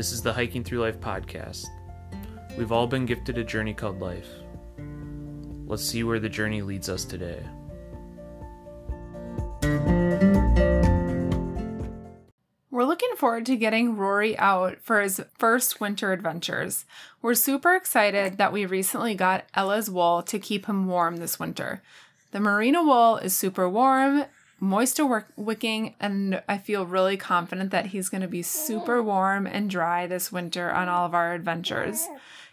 This is the Hiking Through Life podcast. We've all been gifted a journey called life. Let's see where the journey leads us today. We're looking forward to getting Rory out for his first winter adventures. We're super excited that we recently got Ella's wool to keep him warm this winter. The merino wool is super warm, moisture wicking, and I feel really confident that he's going to be super warm and dry this winter on all of our adventures.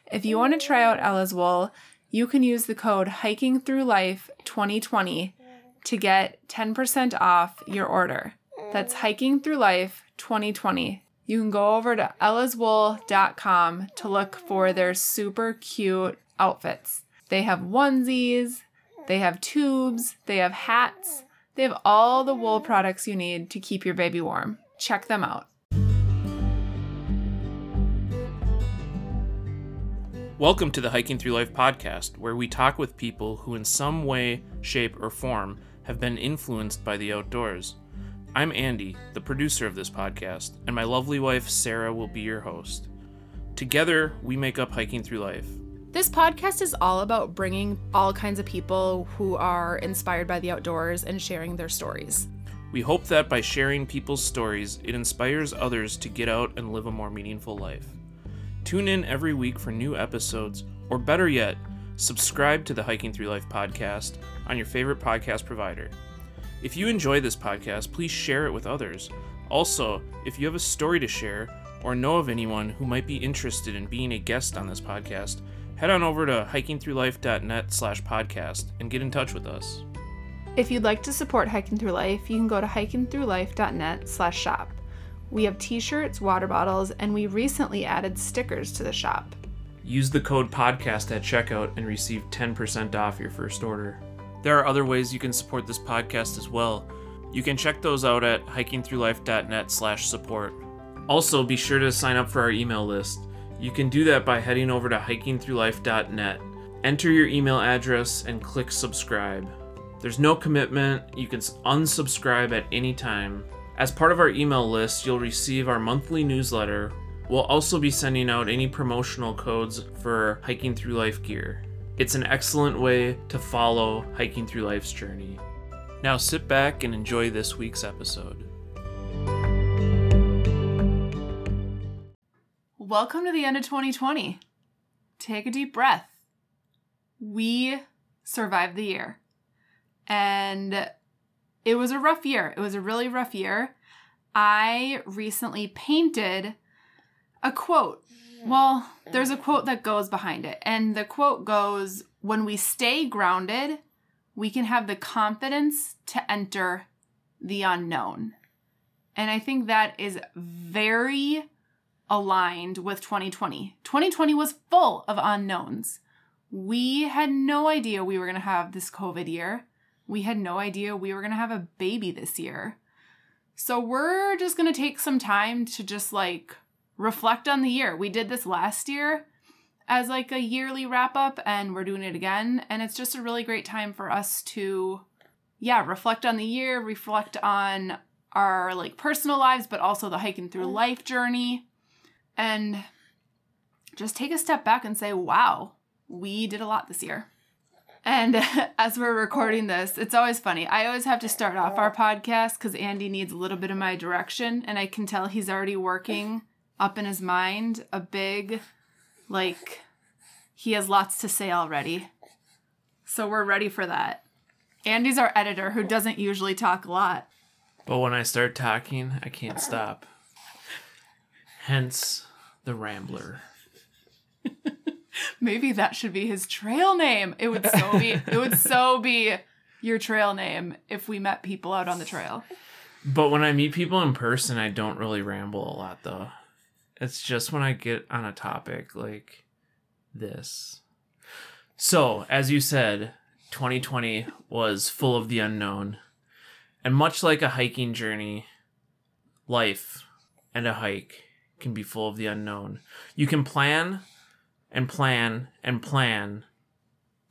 If you want to try out Ella's wool, you can use the code HikingThroughLife2020 to get 10% off your order. That's Hiking Through Life 2020. You can go over to ellaswool.com to look for their super cute outfits. They have onesies, they have tubes, they have hats, they have all the wool products you need to keep your baby warm. Check them out. Welcome to the Hiking Through Life podcast, where we talk with people who in some way, shape, or form have been influenced by the outdoors. I'm Andy, the producer of this podcast, and my lovely wife, Sarah, will be your host. Together, we make up Hiking Through Life. This podcast is all about bringing all kinds of people who are inspired by the outdoors and sharing their stories. We hope that by sharing people's stories, it inspires others to get out and live a more meaningful life. Tune in every week for new episodes, or better yet, subscribe to the Hiking Through Life podcast on your favorite podcast provider. If you enjoy this podcast, please share it with others. Also, if you have a story to share or know of anyone who might be interested in being a guest on this podcast, head on over to hikingthroughlife.net/podcast and get in touch with us. If you'd like to support Hiking Through Life, you can go to hikingthroughlife.net/shop. We have t-shirts, water bottles, and we recently added stickers to the shop. Use the code podcast at checkout and receive 10% off your first order. There are other ways you can support this podcast as well. You can check those out at hikingthroughlife.net/support. Also, be sure to sign up for our email list. You can do that by heading over to hikingthroughlife.net. Enter your email address and click subscribe. There's no commitment. You can unsubscribe at any time. As part of our email list, you'll receive our monthly newsletter. We'll also be sending out any promotional codes for Hiking Through Life gear. It's an excellent way to follow Hiking Through Life's journey. Now sit back and enjoy this week's episode. Welcome to the end of 2020. Take a deep breath. We survived the year. And it was a rough year. It was a really rough year. I recently painted a quote. Well, there's a quote that goes behind it, and the quote goes, "When we stay grounded, we can have the confidence to enter the unknown." And I think that is very aligned with 2020. 2020 was full of unknowns. We had no idea we were going to have this COVID year. We had no idea we were going to have a baby this year. So we're just going to take some time to just reflect on the year. We did this last year as a yearly wrap up, and we're doing it again. And it's just a really great time for us to, reflect on the year, reflect on our personal lives, but also the Hiking Through Life journey, and just take a step back and say, wow, we did a lot this year. And as we're recording this, it's always funny. I always have to start off our podcast because Andy needs a little bit of my direction, and I can tell he's already working up in his mind a big, he has lots to say already. So we're ready for that. Andy's our editor who doesn't usually talk a lot. But when I start talking, I can't stop. Hence the Rambler. Maybe that should be his trail name. It would so be your trail name if we met people out on the trail. But when I meet people in person, I don't really ramble a lot, though. It's just when I get on a topic like this. So, as you said, 2020 was full of the unknown. And much like a hiking journey, life and a hike can be full of the unknown. You can plan and plan and plan,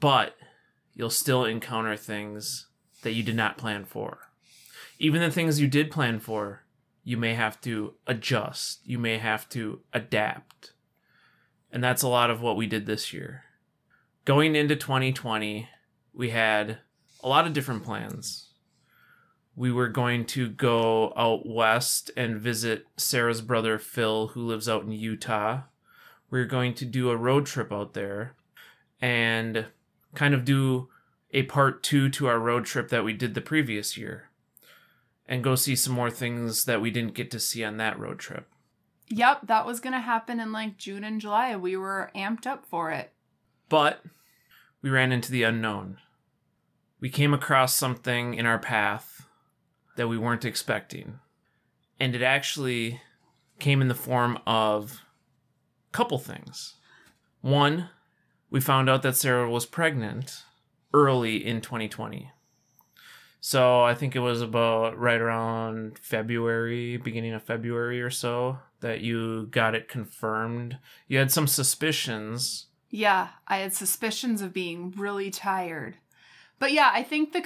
but you'll still encounter things that you did not plan for. Even the things you did plan for, You may have to adjust. You may have to adapt. And that's a lot of what we did this year. Going into 2020, we had a lot of different plans. We were going to go out west and visit Sarah's brother, Phil, who lives out in Utah. We were going to do a road trip out there and kind of do a part two to our road trip that we did the previous year and go see some more things that we didn't get to see on that road trip. Yep, that was going to happen in like June and July. We were amped up for it. But we ran into the unknown. We came across something in our path that we weren't expecting. And it actually came in the form of a couple things. One, we found out that Sarah was pregnant early in 2020. So I think it was about right around February, beginning of February or so, that you got it confirmed. You had some suspicions. Yeah, I had suspicions of being really tired. But yeah, I think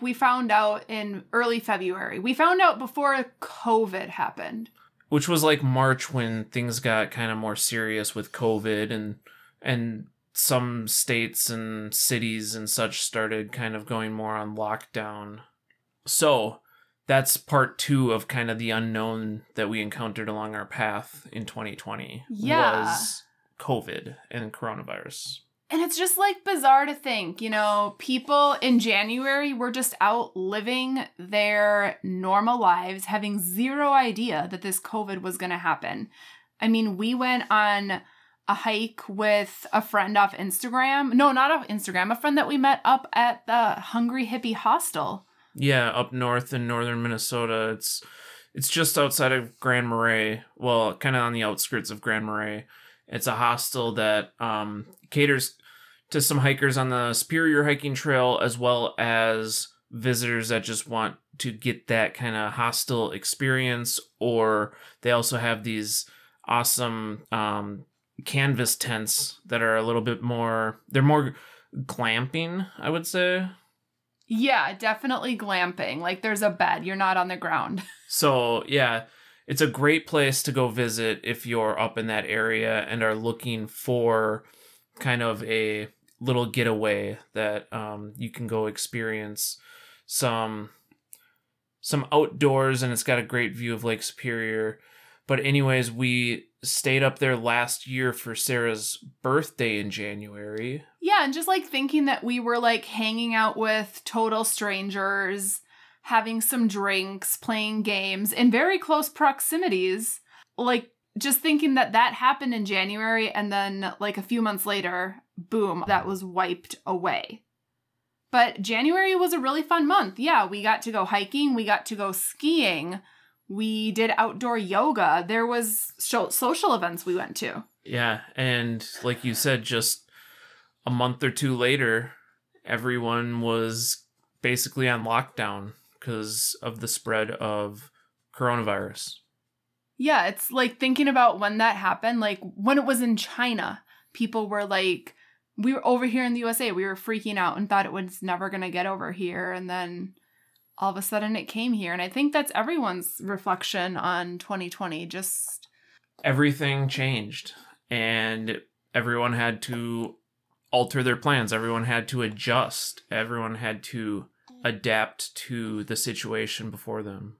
we found out in early February. We found out before COVID happened. Which was like March, when things got kind of more serious with COVID and some states and cities and such started kind of going more on lockdown. So that's part two of kind of the unknown that we encountered along our path in 2020. Yeah. Was COVID and coronavirus. And it's just like bizarre to think, you know, people in January were just out living their normal lives, having zero idea that this COVID was going to happen. I mean, we went on a hike with a friend off Instagram. No, not off Instagram. A friend that we met up at the Hungry Hippie Hostel. Yeah, up north in northern Minnesota. It's just outside of Grand Marais. Well, kind of on the outskirts of Grand Marais. It's a hostel that caters to some hikers on the Superior Hiking Trail, as well as visitors that just want to get that kind of hostel experience. Or they also have these awesome canvas tents that are a little bit more, they're more glamping, I would say. Yeah, definitely glamping. Like there's a bed, you're not on the ground. So yeah. It's a great place to go visit if you're up in that area and are looking for kind of a little getaway that you can go experience some outdoors, and it's got a great view of Lake Superior. But anyways, we stayed up there last year for Sarah's birthday in January. Yeah, and just like thinking that we were like hanging out with total strangers, having some drinks, playing games in very close proximities. Like, just thinking that that happened in January, and then like a few months later, boom, that was wiped away. But January was a really fun month. Yeah, we got to go hiking. We got to go skiing. We did outdoor yoga. There was social events we went to. Yeah, and like you said, just a month or two later, everyone was basically on lockdown because of the spread of coronavirus. Yeah, it's like thinking about when that happened, like when it was in China, people were like, we were over here in the USA, we were freaking out and thought it was never going to get over here. And then all of a sudden it came here. And I think that's everyone's reflection on 2020. Just everything changed and everyone had to alter their plans. Everyone had to adjust. Everyone had to adapt to the situation before them.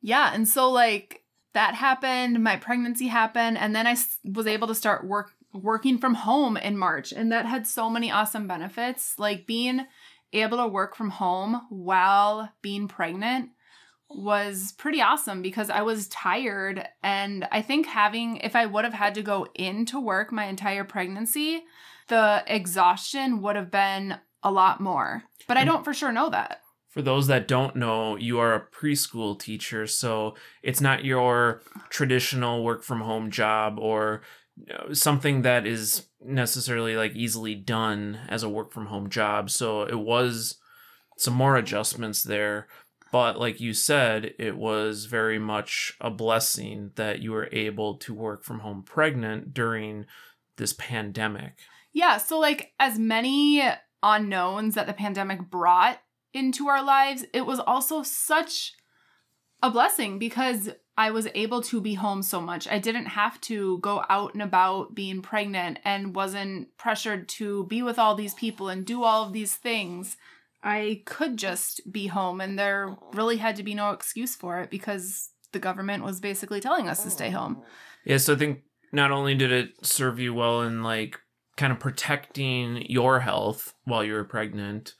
Yeah, and so like that happened, my pregnancy happened, and then I was able to start working from home in March, and that had so many awesome benefits. Like being able to work from home while being pregnant was pretty awesome because I was tired, and I think if I would have had to go into work my entire pregnancy, the exhaustion would have been a lot more. But I don't for sure know that. For those that don't know, you are a preschool teacher, so it's not your traditional work from home job or something that is necessarily like easily done as a work from home job. So it was some more adjustments there. But like you said, it was very much a blessing that you were able to work from home pregnant during this pandemic. Yeah, so like as many unknowns that the pandemic brought into our lives, it was also such a blessing because I was able to be home so much. I didn't have to go out and about being pregnant and wasn't pressured to be with all these people and do all of these things. I could just be home, and there really had to be no excuse for it because the government was basically telling us to stay home. Yeah, so I think not only did it serve you well in like kind of protecting your health while you were pregnant,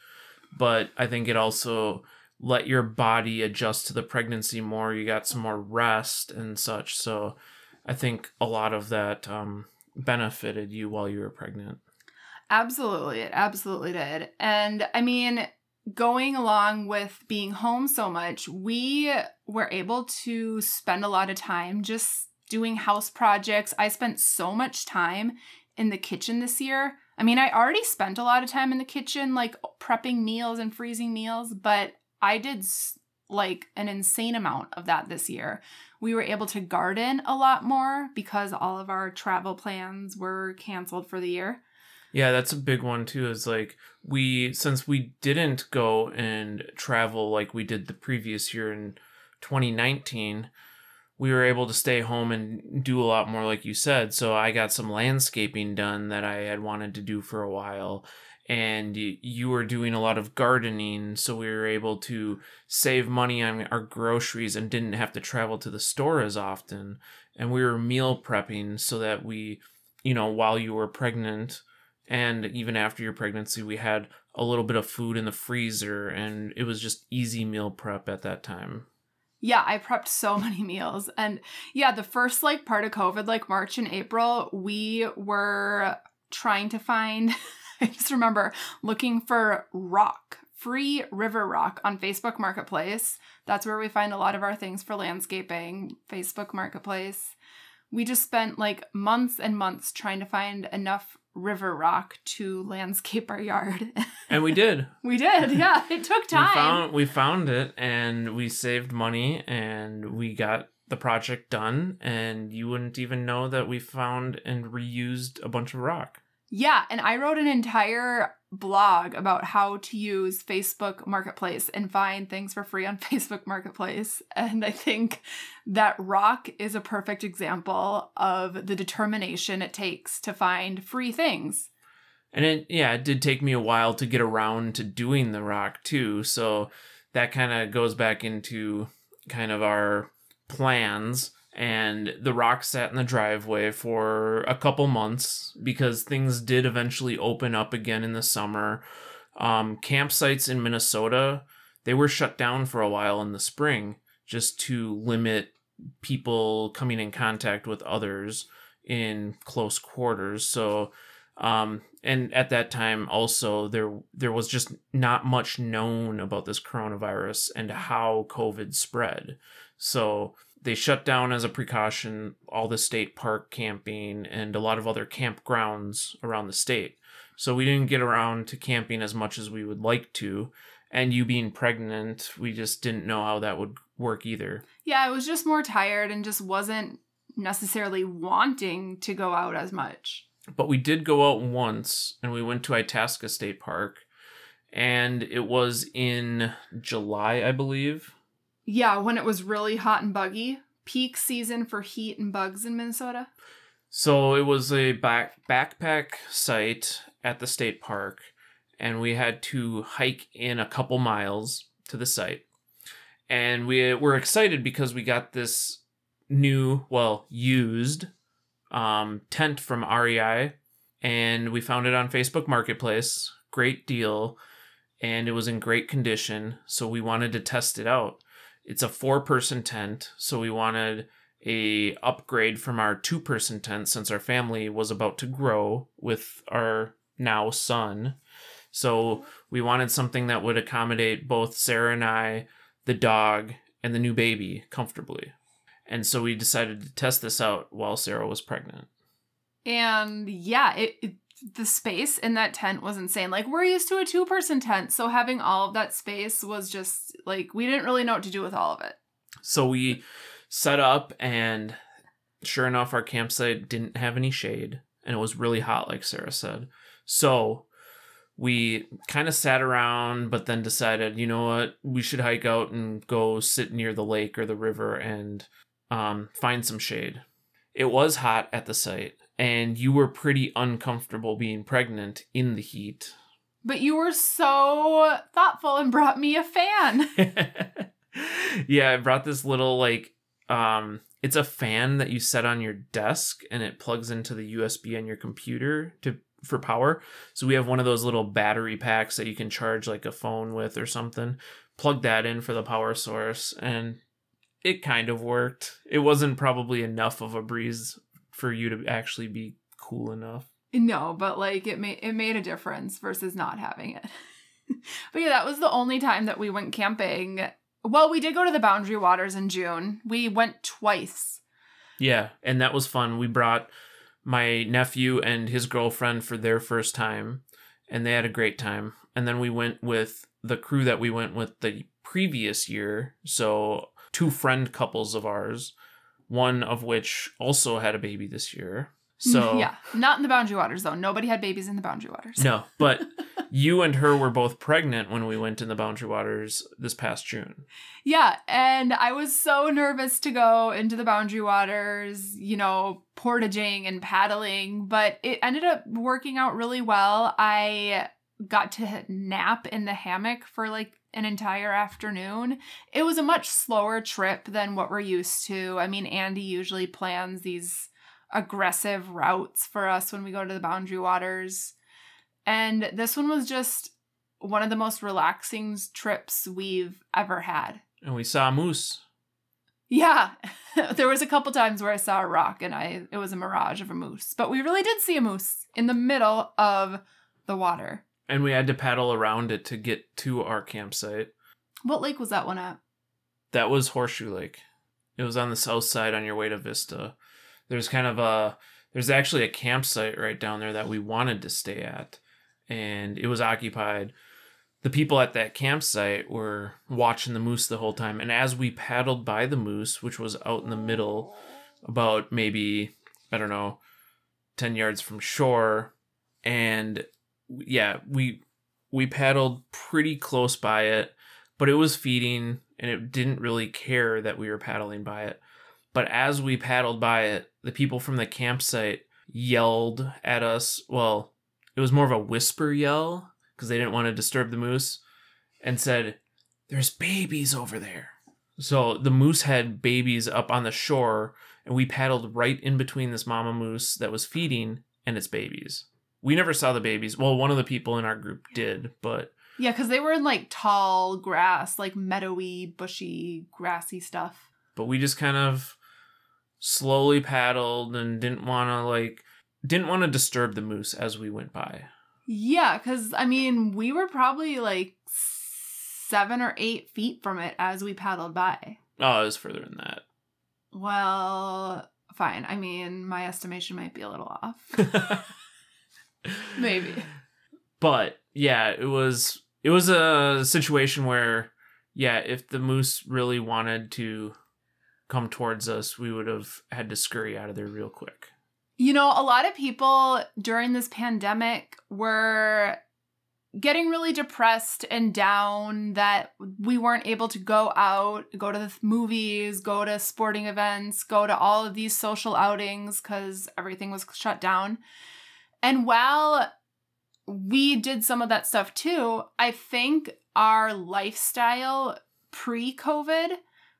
but I think it also let your body adjust to the pregnancy more. You got some more rest and such. So I think a lot of that benefited you while you were pregnant. Absolutely. It absolutely did. And I mean, going along with being home so much, we were able to spend a lot of time just doing house projects. I spent so much time in the kitchen this year. I mean, I already spent a lot of time in the kitchen, like prepping meals and freezing meals, but I did like an insane amount of that this year. We were able to garden a lot more because all of our travel plans were canceled for the year. Yeah, that's a big one too, is like since we didn't go and travel like we did the previous year in 2019, we were able to stay home and do a lot more like you said. So I got some landscaping done that I had wanted to do for a while. And you were doing a lot of gardening, so we were able to save money on our groceries and didn't have to travel to the store as often. And we were meal prepping so that we, you know, while you were pregnant and even after your pregnancy, we had a little bit of food in the freezer, and it was just easy meal prep at that time. Yeah, I prepped so many meals. And yeah, the first like part of COVID, like March and April, we were trying to find... I just remember looking for free river rock on Facebook Marketplace. That's where we find a lot of our things for landscaping, Facebook Marketplace. We just spent like months and months trying to find enough river rock to landscape our yard. And we did. We did. Yeah. It took time. We found it, and we saved money, and we got the project done, and you wouldn't even know that we found and reused a bunch of rock. Yeah, and I wrote an entire blog about how to use Facebook Marketplace and find things for free on Facebook Marketplace. And I think that rock is a perfect example of the determination it takes to find free things. And it did take me a while to get around to doing the rock too. So that kind of goes back into kind of our plans. And the rock sat in the driveway for a couple months because things did eventually open up again in the summer. Campsites in Minnesota, they were shut down for a while in the spring just to limit people coming in contact with others in close quarters. So, and at that time also, there was just not much known about this coronavirus and how COVID spread. So... they shut down as a precaution all the state park camping and a lot of other campgrounds around the state. So we didn't get around to camping as much as we would like to. And you being pregnant, we just didn't know how that would work either. Yeah, I was just more tired and just wasn't necessarily wanting to go out as much. But we did go out once, and we went to Itasca State Park. And it was in July, I believe. Yeah, when it was really hot and buggy. Peak season for heat and bugs in Minnesota. So it was a backpack site at the state park, and we had to hike in a couple miles to the site. And we were excited because we got this new, well, used tent from REI, and we found it on Facebook Marketplace. Great deal, and it was in great condition, so we wanted to test it out. It's a 4-person tent, so we wanted a upgrade from our 2-person tent since our family was about to grow with our now son. So we wanted something that would accommodate both Sarah and I, the dog, and the new baby comfortably. And so we decided to test this out while Sarah was pregnant. And yeah, the space in that tent was insane. Like, we're used to a 2-person tent, so having all of that space was just, like, we didn't really know what to do with all of it. So we set up, and sure enough, our campsite didn't have any shade, and it was really hot, like Sarah said. So we kind of sat around, but then decided, you know what, we should hike out and go sit near the lake or the river and find some shade. It was hot at the site, and you were pretty uncomfortable being pregnant in the heat. But you were so thoughtful and brought me a fan. Yeah, I brought this little, like, it's a fan that you set on your desk, and it plugs into the USB on your computer for power. So we have one of those little battery packs that you can charge like a phone with or something. Plug that in for the power source, and it kind of worked. It wasn't probably enough of a breeze for you to actually be cool enough. No, but like it made a difference versus not having it. But yeah, that was the only time that we went camping. Well, we did go to the Boundary Waters in June. We went twice. Yeah, and that was fun. We brought my nephew and his girlfriend for their first time, and they had a great time. And then we went with the crew that we went with the previous year. So two friend couples of ours, one of which also had a baby this year. So yeah, not in the Boundary Waters, though. Nobody had babies in the Boundary Waters. No, but you and her were both pregnant when we went in the Boundary Waters this past June. Yeah, and I was so nervous to go into the Boundary Waters, you know, portaging and paddling, but it ended up working out really well. I got to nap in the hammock for like an entire afternoon. It was a much slower trip than what we're used to. I mean, Andy usually plans these aggressive routes for us when we go to the Boundary Waters. And this one was just one of the most relaxing trips we've ever had. And we saw moose. Yeah. There was a couple times where I saw a rock and it was a mirage of a moose. But we really did see a moose in the middle of the water. And we had to paddle around it to get to our campsite. What lake was that one at? That was Horseshoe Lake. It was on the south side on your way to Vista. There's kind of there's actually a campsite right down there that we wanted to stay at, and it was occupied. The people at that campsite were watching the moose the whole time. And as we paddled by the moose, which was out in the middle, about maybe, I don't know, 10 yards from shore. And yeah, we paddled pretty close by it, but it was feeding and it didn't really care that we were paddling by it. But as we paddled by it, the people from the campsite yelled at us. Well, it was more of a whisper yell because they didn't want to disturb the moose, and said, "There's babies over there." So the moose had babies up on the shore, and we paddled right in between this mama moose that was feeding and its babies. We never saw the babies. Well, one of the people in our group did, but... Yeah, because they were in like tall grass, like meadowy, bushy, grassy stuff. But we just kind of slowly paddled and didn't want to disturb the moose as we went by. Yeah, because I mean, we were probably like 7 or 8 feet from it as we paddled by. Oh, it was further than that. Well, fine. I mean, my estimation might be a little off. Maybe. But yeah, it was a situation where, yeah, if the moose really wanted to come towards us, we would have had to scurry out of there real quick. You know, a lot of people during this pandemic were getting really depressed and down that we weren't able to go out, go to the movies, go to sporting events, go to all of these social outings because everything was shut down. And while we did some of that stuff too, I think our lifestyle pre-COVID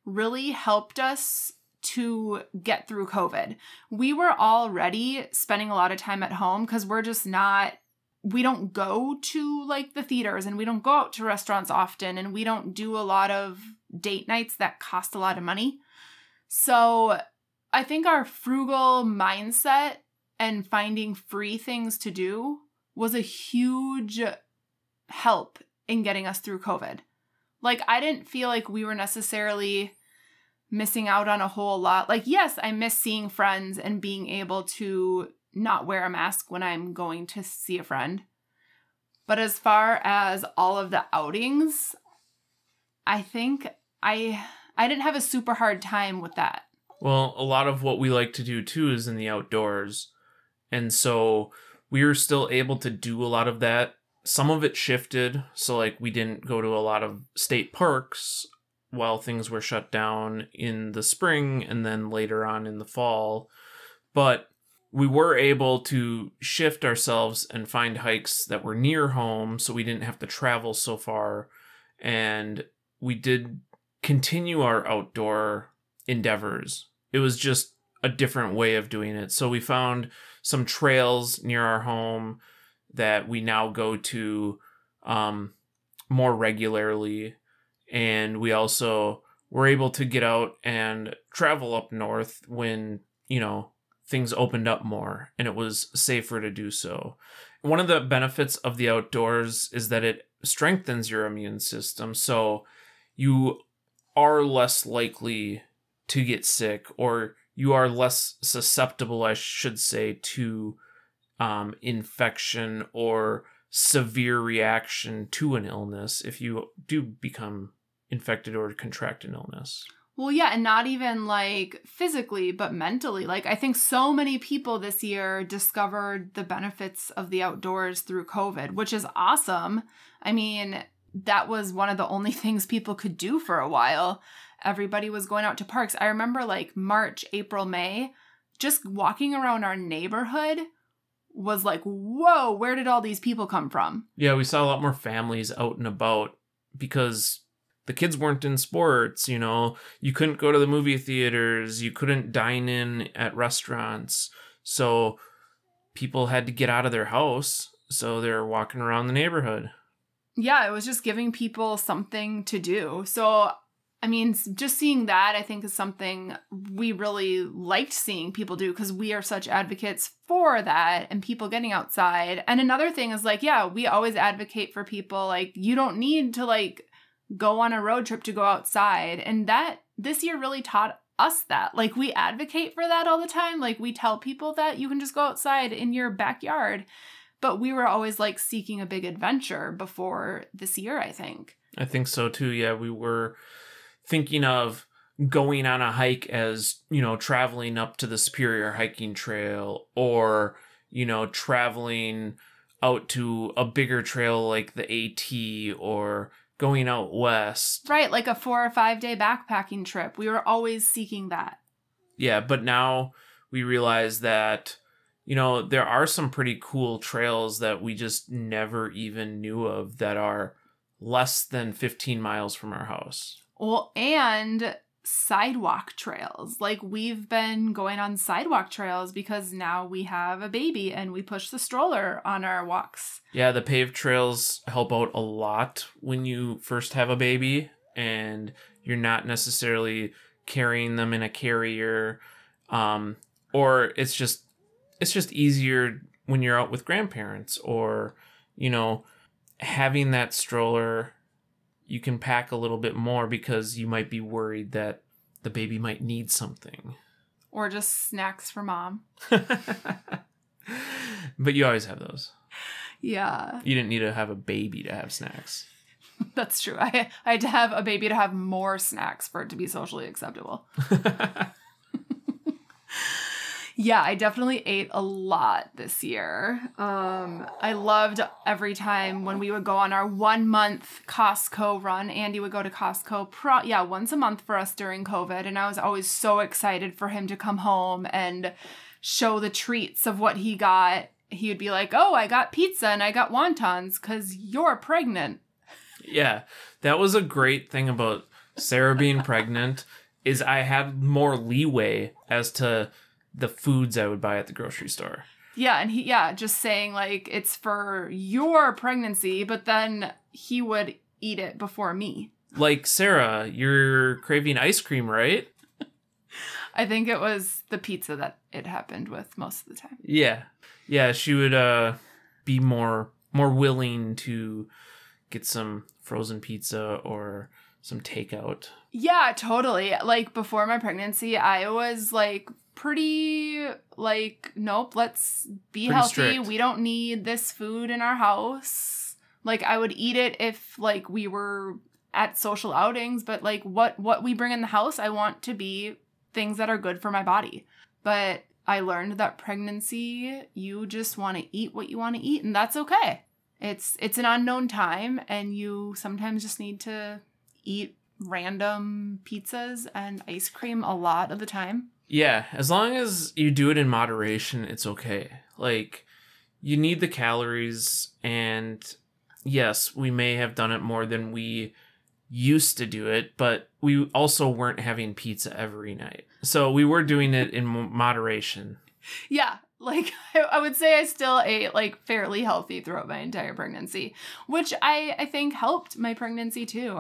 really helped us to get through COVID. We were already spending a lot of time at home because we don't go to like the theaters, and we don't go out to restaurants often, and we don't do a lot of date nights that cost a lot of money. So I think our frugal mindset and finding free things to do was a huge help in getting us through COVID. Like, I didn't feel like we were necessarily missing out on a whole lot. Like, yes, I miss seeing friends and being able to not wear a mask when I'm going to see a friend. But as far as all of the outings, I think I didn't have a super hard time with that. Well, a lot of what we like to do too is in the outdoors. And so we were still able to do a lot of that Some of it shifted, so like we didn't go to a lot of state parks while things were shut down in the spring and then later on in the fall. But we were able to shift ourselves and find hikes that were near home, so we didn't have to travel so far. And we did continue our outdoor endeavors. It was just a different way of doing it. So we found some trails near our home that we now go to more regularly. And we also were able to get out and travel up north when, you know, things opened up more and it was safer to do so. One of the benefits of the outdoors is that it strengthens your immune system. So you are less likely to get sick, or you are less susceptible, I should say, to infection or severe reaction to an illness if you do become infected or contract an illness. Well, yeah, and not even like physically, but mentally. Like, I think so many people this year discovered the benefits of the outdoors through COVID, which is awesome. I mean, that was one of the only things people could do for a while. Everybody was going out to parks. I remember like March, April, May, just walking around our neighborhood was like, whoa, where did all these people come from? Yeah, we saw a lot more families out and about because the kids weren't in sports, you know. You couldn't go to the movie theaters. You couldn't dine in at restaurants. So people had to get out of their house. So they're walking around the neighborhood. Yeah, it was just giving people something to do. So, I mean, just seeing that, I think, is something we really liked seeing people do because we are such advocates for that and people getting outside. And another thing is like, yeah, we always advocate for people. Like, you don't need to, like, go on a road trip to go outside. And that this year really taught us that. Like, we advocate for that all the time. Like, we tell people that you can just go outside in your backyard. But we were always like seeking a big adventure before this year, I think. I think so too. Yeah, we were thinking of going on a hike as, you know, traveling up to the Superior Hiking Trail or, you know, traveling out to a bigger trail like the AT or going out west. Right, like a 4 or 5 day backpacking trip. We were always seeking that. Yeah, but now we realize that, you know, there are some pretty cool trails that we just never even knew of that are less than 15 miles from our house. Well, and sidewalk trails. Like, we've been going on sidewalk trails because now we have a baby and we push the stroller on our walks. Yeah, the paved trails help out a lot when you first have a baby and you're not necessarily carrying them in a carrier. Or it's just easier when you're out with grandparents or, you know, having that stroller, you can pack a little bit more because you might be worried that the baby might need something. Or just snacks for mom. But you always have those. Yeah. You didn't need to have a baby to have snacks. That's true. I had to have a baby to have more snacks for it to be socially acceptable. Yeah, I definitely ate a lot this year. I loved every time when we would go on our 1 month Costco run. Andy would go to Costco once a month for us during COVID. And I was always so excited for him to come home and show the treats of what he got. He would be like, oh, I got pizza and I got wontons because you're pregnant. Yeah, that was a great thing about Sarah being pregnant is I had more leeway as to the foods I would buy at the grocery store. Yeah, and he just saying like it's for your pregnancy, but then he would eat it before me. Like, Sarah, you're craving ice cream, right? I think it was the pizza that it happened with most of the time. Yeah. Yeah, she would be more willing to get some frozen pizza or some takeout. Yeah, totally. Like, before my pregnancy, I was like pretty like, nope, let's be pretty healthy. Strict. We don't need this food in our house. Like, I would eat it if like we were at social outings, but like what we bring in the house, I want to be things that are good for my body. But I learned that pregnancy, you just want to eat what you want to eat, and that's okay. It's an unknown time, and you sometimes just need to eat random pizzas and ice cream a lot of the time. Yeah, as long as you do it in moderation, it's okay. Like, you need the calories, and yes, we may have done it more than we used to do it, but we also weren't having pizza every night. So we were doing it in moderation. Yeah. Like, I would say I still ate, like, fairly healthy throughout my entire pregnancy, which I think helped my pregnancy, too.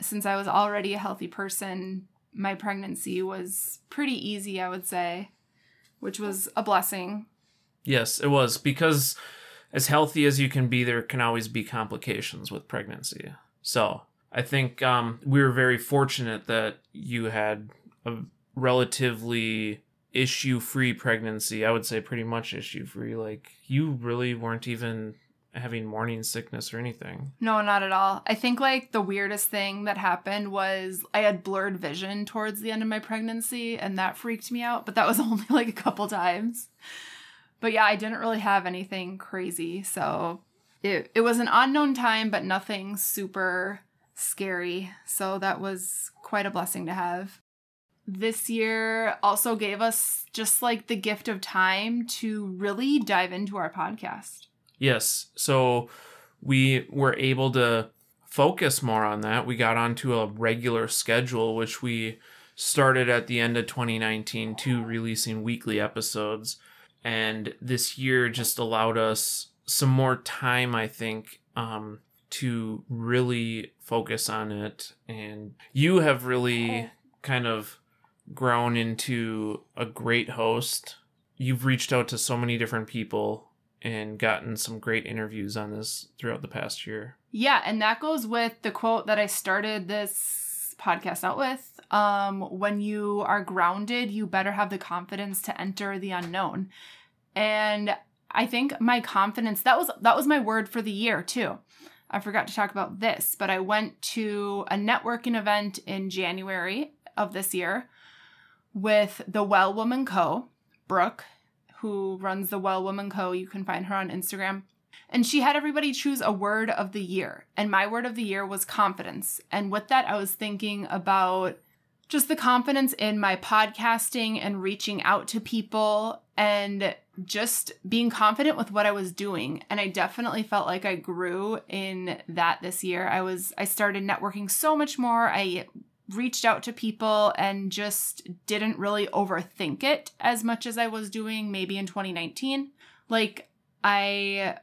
Since I was already a healthy person, my pregnancy was pretty easy, I would say, which was a blessing. Yes, it was, because as healthy as you can be, there can always be complications with pregnancy. So I think we were very fortunate that you had a relatively issue-free pregnancy. I would say pretty much issue-free. Like, you really weren't even having morning sickness or anything. No, not at all. I think, like, the weirdest thing that happened was I had blurred vision towards the end of my pregnancy, and that freaked me out, but that was only, like, a couple times. But yeah, I didn't really have anything crazy, so it was an unknown time, but nothing super scary, so that was quite a blessing to have. This year also gave us just like the gift of time to really dive into our podcast. Yes. So we were able to focus more on that. We got onto a regular schedule, which we started at the end of 2019 to releasing weekly episodes. And this year just allowed us some more time, I think, to really focus on it. And you have really kind of grown into a great host. You've reached out to so many different people and gotten some great interviews on this throughout the past year. Yeah, and that goes with the quote that I started this podcast out with. When you are grounded, you better have the confidence to enter the unknown. And I think my confidence, that was my word for the year too. I forgot to talk about this, but I went to a networking event in January of this year with the Well Woman Co., Brooke, who runs the Well Woman Co. You can find her on Instagram. And she had everybody choose a word of the year. And my word of the year was confidence. And with that, I was thinking about just the confidence in my podcasting and reaching out to people and just being confident with what I was doing. And I definitely felt like I grew in that this year. I started networking so much more. I reached out to people and just didn't really overthink it as much as I was doing maybe in 2019. Like, I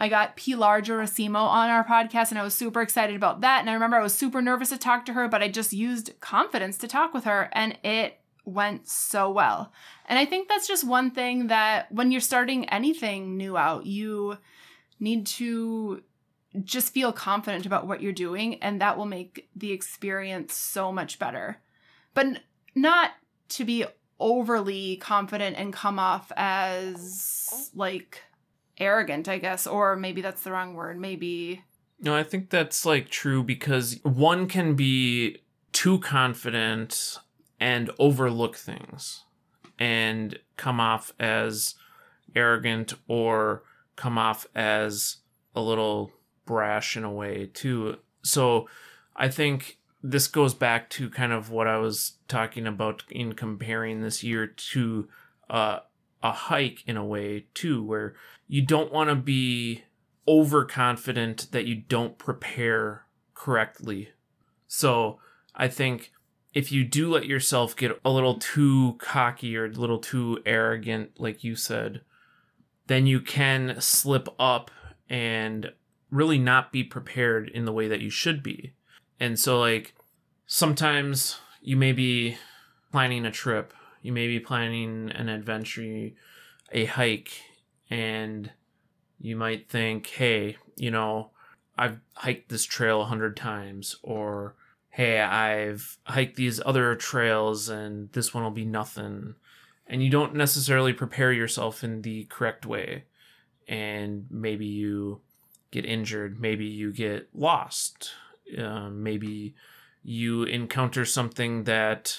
got Pilar Gerasimo on our podcast, and I was super excited about that. And I remember I was super nervous to talk to her, but I just used confidence to talk with her, and it went so well. And I think that's just one thing that when you're starting anything new out, you need to just feel confident about what you're doing, and that will make the experience so much better. But not to be overly confident and come off as, like, arrogant, I guess, or maybe that's the wrong word. Maybe. No, I think that's, like, true, because one can be too confident and overlook things and come off as arrogant or come off as a little brash in a way too. So I think this goes back to kind of what I was talking about in comparing this year to a hike in a way too, where you don't want to be overconfident that you don't prepare correctly. So I think if you do let yourself get a little too cocky or a little too arrogant, like you said, then you can slip up and really not be prepared in the way that you should be. And so, like, sometimes you may be planning a trip, you may be planning an adventure, a hike, and you might think, hey, you know, I've hiked this trail 100 times, or hey, I've hiked these other trails and this one will be nothing. And you don't necessarily prepare yourself in the correct way. And maybe you get injured, maybe you get lost, maybe you encounter something that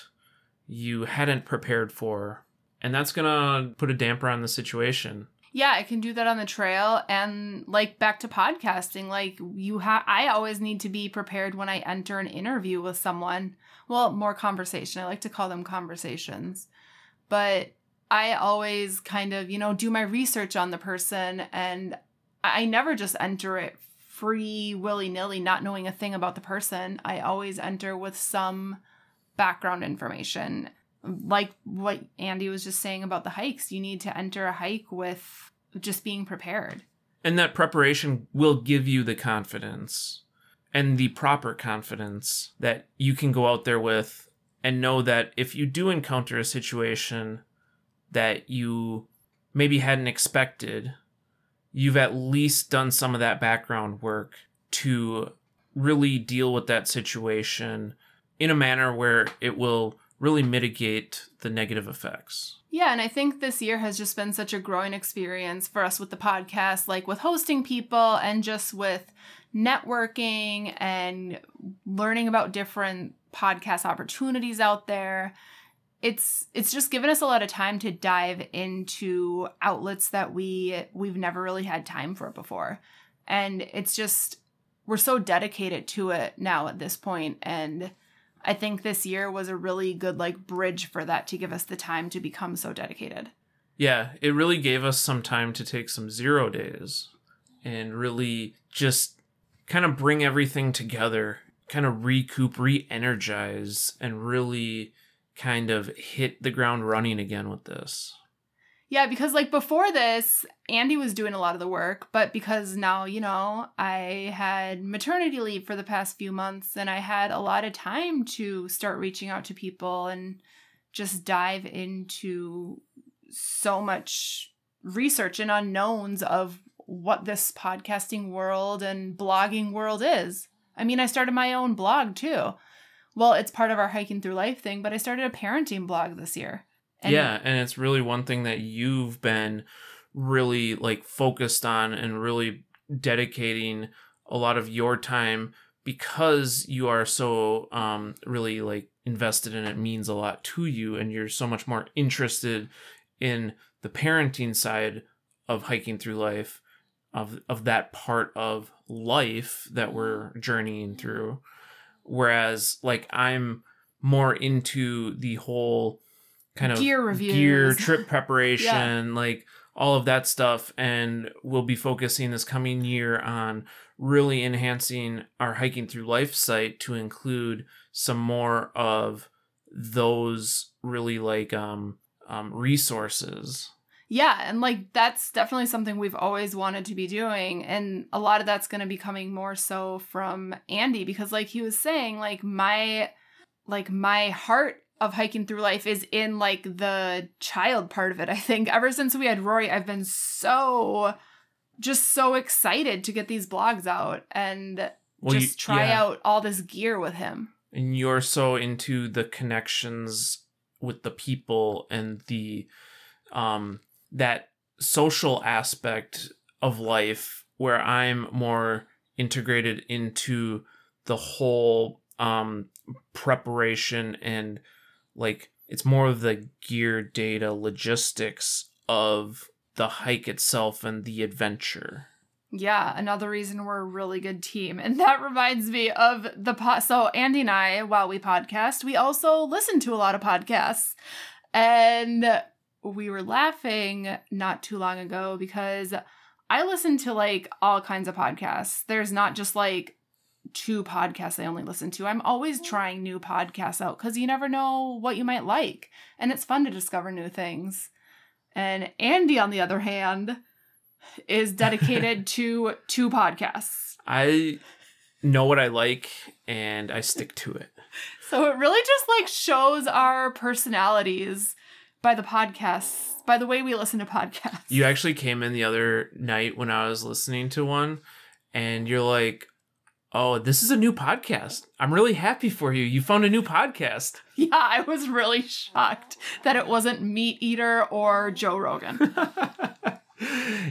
you hadn't prepared for, and that's gonna put a damper on the situation. Yeah, I can do that on the trail. And like back to podcasting, like I always need to be prepared when I enter an interview with someone. Well, more conversation. I like to call them conversations. But I always kind of, you know, do my research on the person, and I never just enter it free willy-nilly, not knowing a thing about the person. I always enter with some background information. Like what Andy was just saying about the hikes, you need to enter a hike with just being prepared. And that preparation will give you the confidence and the proper confidence that you can go out there with and know that if you do encounter a situation that you maybe hadn't expected, you've at least done some of that background work to really deal with that situation in a manner where it will really mitigate the negative effects. Yeah, and I think this year has just been such a growing experience for us with the podcast, like with hosting people and just with networking and learning about different podcast opportunities out there. It's just given us a lot of time to dive into outlets that we've never really had time for before. And it's just, we're so dedicated to it now at this point. And I think this year was a really good bridge for that, to give us the time to become so dedicated. Yeah, it really gave us some time to take some 0 days and really just kind of bring everything together, kind of recoup, re-energize, and really kind of hit the ground running again with this. Yeah, because before this, Andy was doing a lot of the work, but because now, you know, I had maternity leave for the past few months and I had a lot of time to start reaching out to people and just dive into so much research and unknowns of what this podcasting world and blogging world is. I mean, I started my own blog too. Well, it's part of our Hiking Through Life thing, but I started a parenting blog this year. And it's really one thing that you've been really focused on and really dedicating a lot of your time, because you are so really invested in it, means a lot to you, and you're so much more interested in the parenting side of Hiking Through Life, of that part of life that we're journeying through. Whereas I'm more into the whole kind of gear reviews, gear trip preparation, yeah, all of that stuff. And we'll be focusing this coming year on really enhancing our Hiking Through Life site to include some more of those really resources. Yeah. And that's definitely something we've always wanted to be doing. And a lot of that's going to be coming more so from Andy, because he was saying, my heart of Hiking Through Life is in the child part of it. I think ever since we had Rory, I've been so excited to get these blogs out and out all this gear with him. And you're so into the connections with the people and the that social aspect of life, where I'm more integrated into the whole preparation and it's more of the gear, data, logistics of the hike itself and the adventure. Yeah, another reason we're a really good team. And that reminds me of the So Andy and I, while we podcast, we also listen to a lot of podcasts. And we were laughing not too long ago because I listen to all kinds of podcasts. There's not just 2 podcasts I only listen to. I'm always trying new podcasts out because you never know what you might like. And it's fun to discover new things. And Andy, on the other hand, is dedicated to 2 podcasts. I know what I like and I stick to it. So it really just shows our personalities by the podcasts, by the way we listen to podcasts. You actually came in the other night when I was listening to one and you're like, "Oh, this is a new podcast. I'm really happy for you. You found a new podcast." Yeah, I was really shocked that it wasn't Meat Eater or Joe Rogan.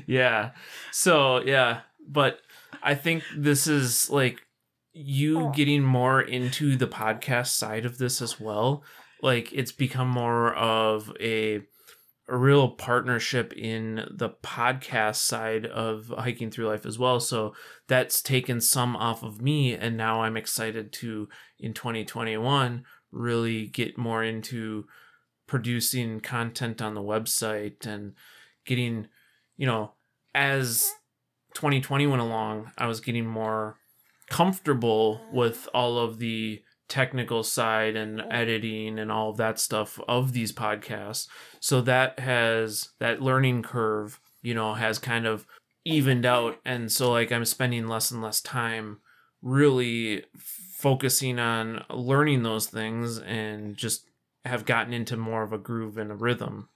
Yeah. So, yeah. But I think this is you getting more into the podcast side of this as well. It's become more of a a real partnership in the podcast side of Hiking Through Life as well. So that's taken some off of me. And now I'm excited to, in 2021, really get more into producing content on the website and getting, you know, as 2020 went along, I was getting more comfortable with all of the technical side and editing and all of that stuff of these podcasts. So that has, that learning curve, you know, has kind of evened out. And so like I'm spending less and less time really focusing on learning those things and just have gotten into more of a groove and a rhythm.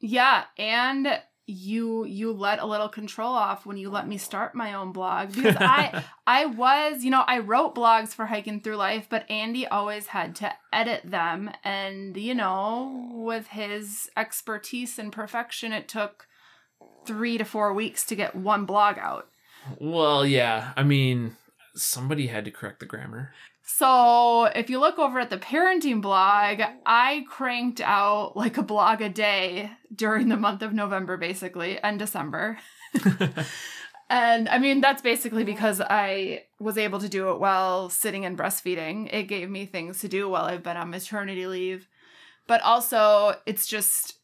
Yeah. And you let a little control off when you let me start my own blog, because I was, you know, I wrote blogs for Hiking Through Life, but Andy always had to edit them. And, you know, with his expertise and perfection, it took 3 to 4 weeks to get one blog out. Well, yeah, I mean, somebody had to correct the grammar. So if you look over at the parenting blog, I cranked out like a blog a day during the month of November, basically, and December. And I mean, that's basically because I was able to do it while sitting and breastfeeding. It gave me things to do while I've been on maternity leave. But also it's just,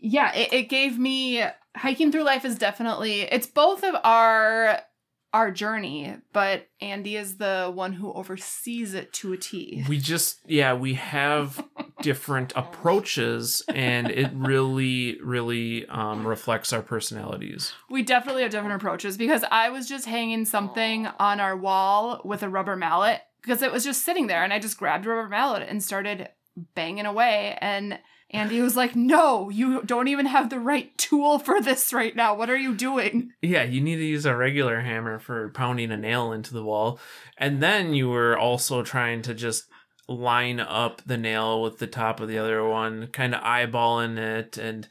yeah, it gave me, Hiking Through Life is definitely, it's both of our journey, but Andy is the one who oversees it to a T. We just, yeah, we have different approaches, and it really, really reflects our personalities. We definitely have different approaches, because I was just hanging something on our wall with a rubber mallet, because it was just sitting there, and I just grabbed a rubber mallet and started banging away, and Andy was like, no, you don't even have the right tool for this right now. What are you doing? Yeah, you need to use a regular hammer for pounding a nail into the wall. And then you were also trying to just line up the nail with the top of the other one, kind of eyeballing it. And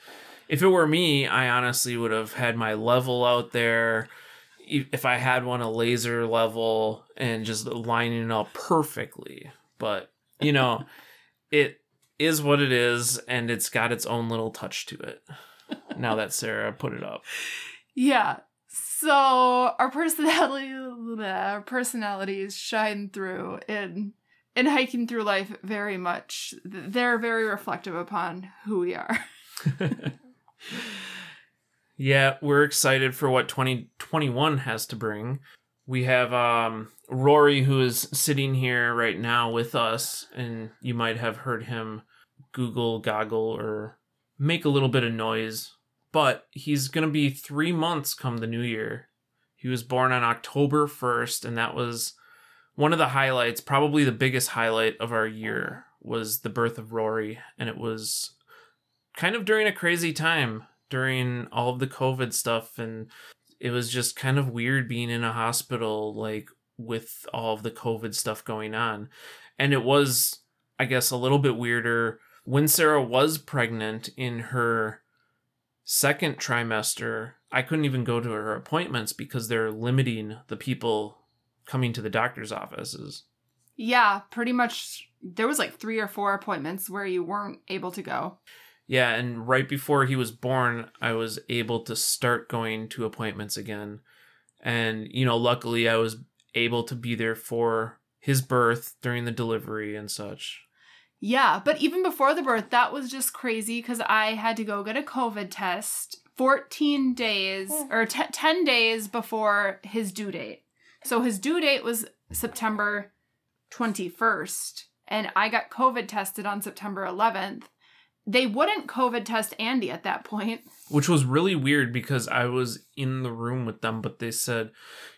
if it were me, I honestly would have had my level out there. If I had one, a laser level, and just lining it up perfectly. But, you know, it is what it is, and it's got its own little touch to it now that Sarah put it up. Yeah. So our personalities shine through in Hiking Through Life very much. They're very reflective upon who we are. Yeah, we're excited for what 2021 has to bring. We have Rory, who is sitting here right now with us, and you might have heard him Google, goggle, or make a little bit of noise, but he's going to be 3 months come the new year. He was born on October 1st, and that was one of the highlights, probably the biggest highlight of our year, was the birth of Rory, and it was kind of during a crazy time, during all of the COVID stuff, and it was just kind of weird being in a hospital, like, with all of the COVID stuff going on. And it was, I guess, a little bit weirder when Sarah was pregnant in her second trimester. I couldn't even go to her appointments because they're limiting the people coming to the doctor's offices. Yeah, pretty much. There was like 3 or 4 appointments where you weren't able to go. Yeah, and right before he was born, I was able to start going to appointments again. And, you know, luckily I was able to be there for his birth during the delivery and such. Yeah, but even before the birth, that was just crazy because I had to go get a COVID test 14 days or 10 days before his due date. So his due date was September 21st, and I got COVID tested on September 11th. They wouldn't COVID test Andy at that point. Which was really weird because I was in the room with them, but they said,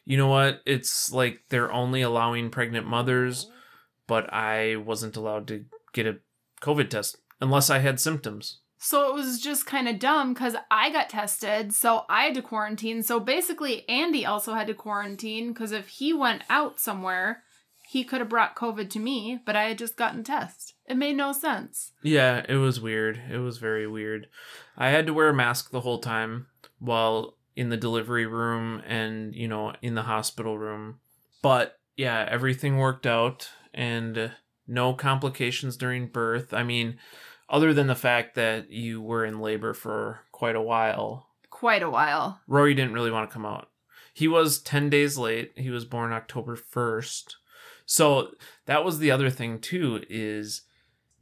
you know what, it's like they're only allowing pregnant mothers, but I wasn't allowed to get a COVID test unless I had symptoms. So it was just kind of dumb because I got tested, so I had to quarantine. So basically Andy also had to quarantine because if he went out somewhere, he could have brought COVID to me, but I had just gotten a test. It made no sense. Yeah, it was weird. It was very weird. I had to wear a mask the whole time while in the delivery room and, you know, in the hospital room. But yeah, everything worked out and no complications during birth. I mean, other than the fact that you were in labor for quite a while. Quite a while. Rory didn't really want to come out. He was 10 days late. He was born October 1st. So that was the other thing, too, is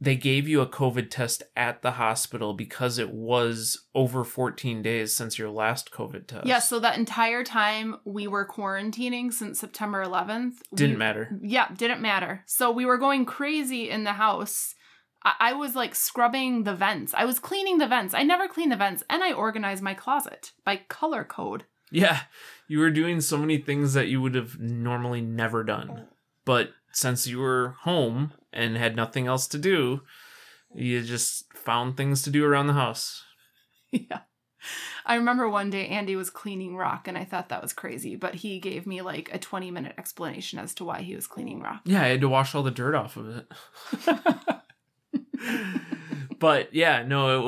they gave you a COVID test at the hospital because it was over 14 days since your last COVID test. Yeah, so that entire time we were quarantining since September 11th. Didn't matter. Yeah, didn't matter. So we were going crazy in the house. I was like scrubbing the vents. I was cleaning the vents. I never clean the vents. And I organized my closet by color code. Yeah, you were doing so many things that you would have normally never done. But since you were home and had nothing else to do, you just found things to do around the house. Yeah. I remember one day Andy was cleaning rock and I thought that was crazy, but he gave me like a 20-minute explanation as to why he was cleaning rock. Yeah, I had to wash all the dirt off of it. But yeah, no, it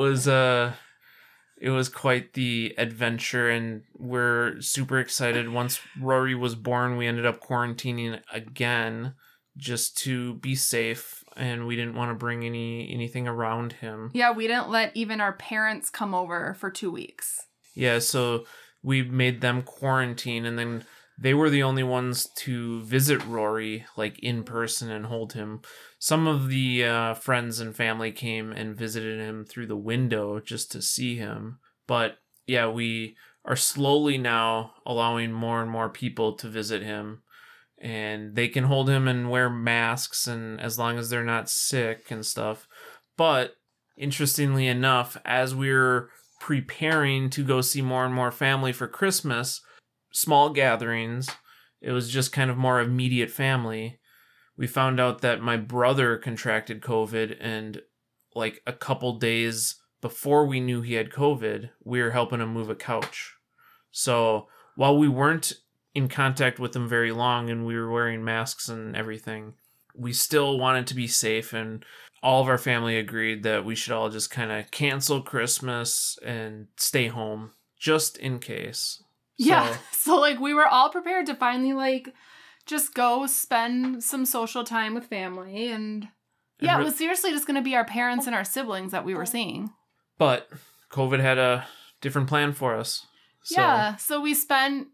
was quite the adventure, and we're super excited. Once Rory was born, we ended up quarantining again just to be safe, and we didn't want to bring anything around him. Yeah, we didn't let even our parents come over for 2 weeks. Yeah, so we made them quarantine, and then they were the only ones to visit Rory, like, in person and hold him. Some of the friends and family came and visited him through the window just to see him. But, yeah, we are slowly now allowing more and more people to visit him. And they can hold him and wear masks, and as long as they're not sick and stuff. But, interestingly enough, as we were preparing to go see more and more family for Christmas, small gatherings, it was just kind of more immediate family, we found out that my brother contracted COVID, and like a couple days before we knew he had COVID, we were helping him move a couch. So while we weren't in contact with him very long and we were wearing masks and everything, we still wanted to be safe, and all of our family agreed that we should all just kind of cancel Christmas and stay home just in case. So. Yeah, so like we were all prepared to finally like just go spend some social time with family, and yeah, it was seriously just going to be our parents and our siblings that we were seeing. But COVID had a different plan for us. So. Yeah, so we spent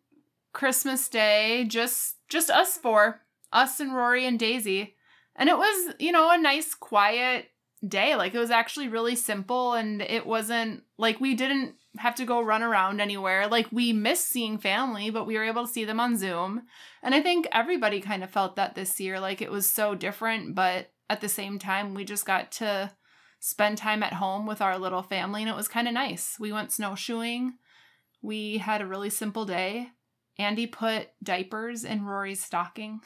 Christmas Day just us four, us and Rory and Daisy, and it was, you know, a nice quiet day. Like it was actually really simple, and it wasn't like we didn't have to go run around anywhere. Like we missed seeing family, but we were able to see them on Zoom. And I think everybody kind of felt that this year, like it was so different, but at the same time, we just got to spend time at home with our little family, and it was kind of nice. We went snowshoeing. We had a really simple day. Andy put diapers in Rory's stocking.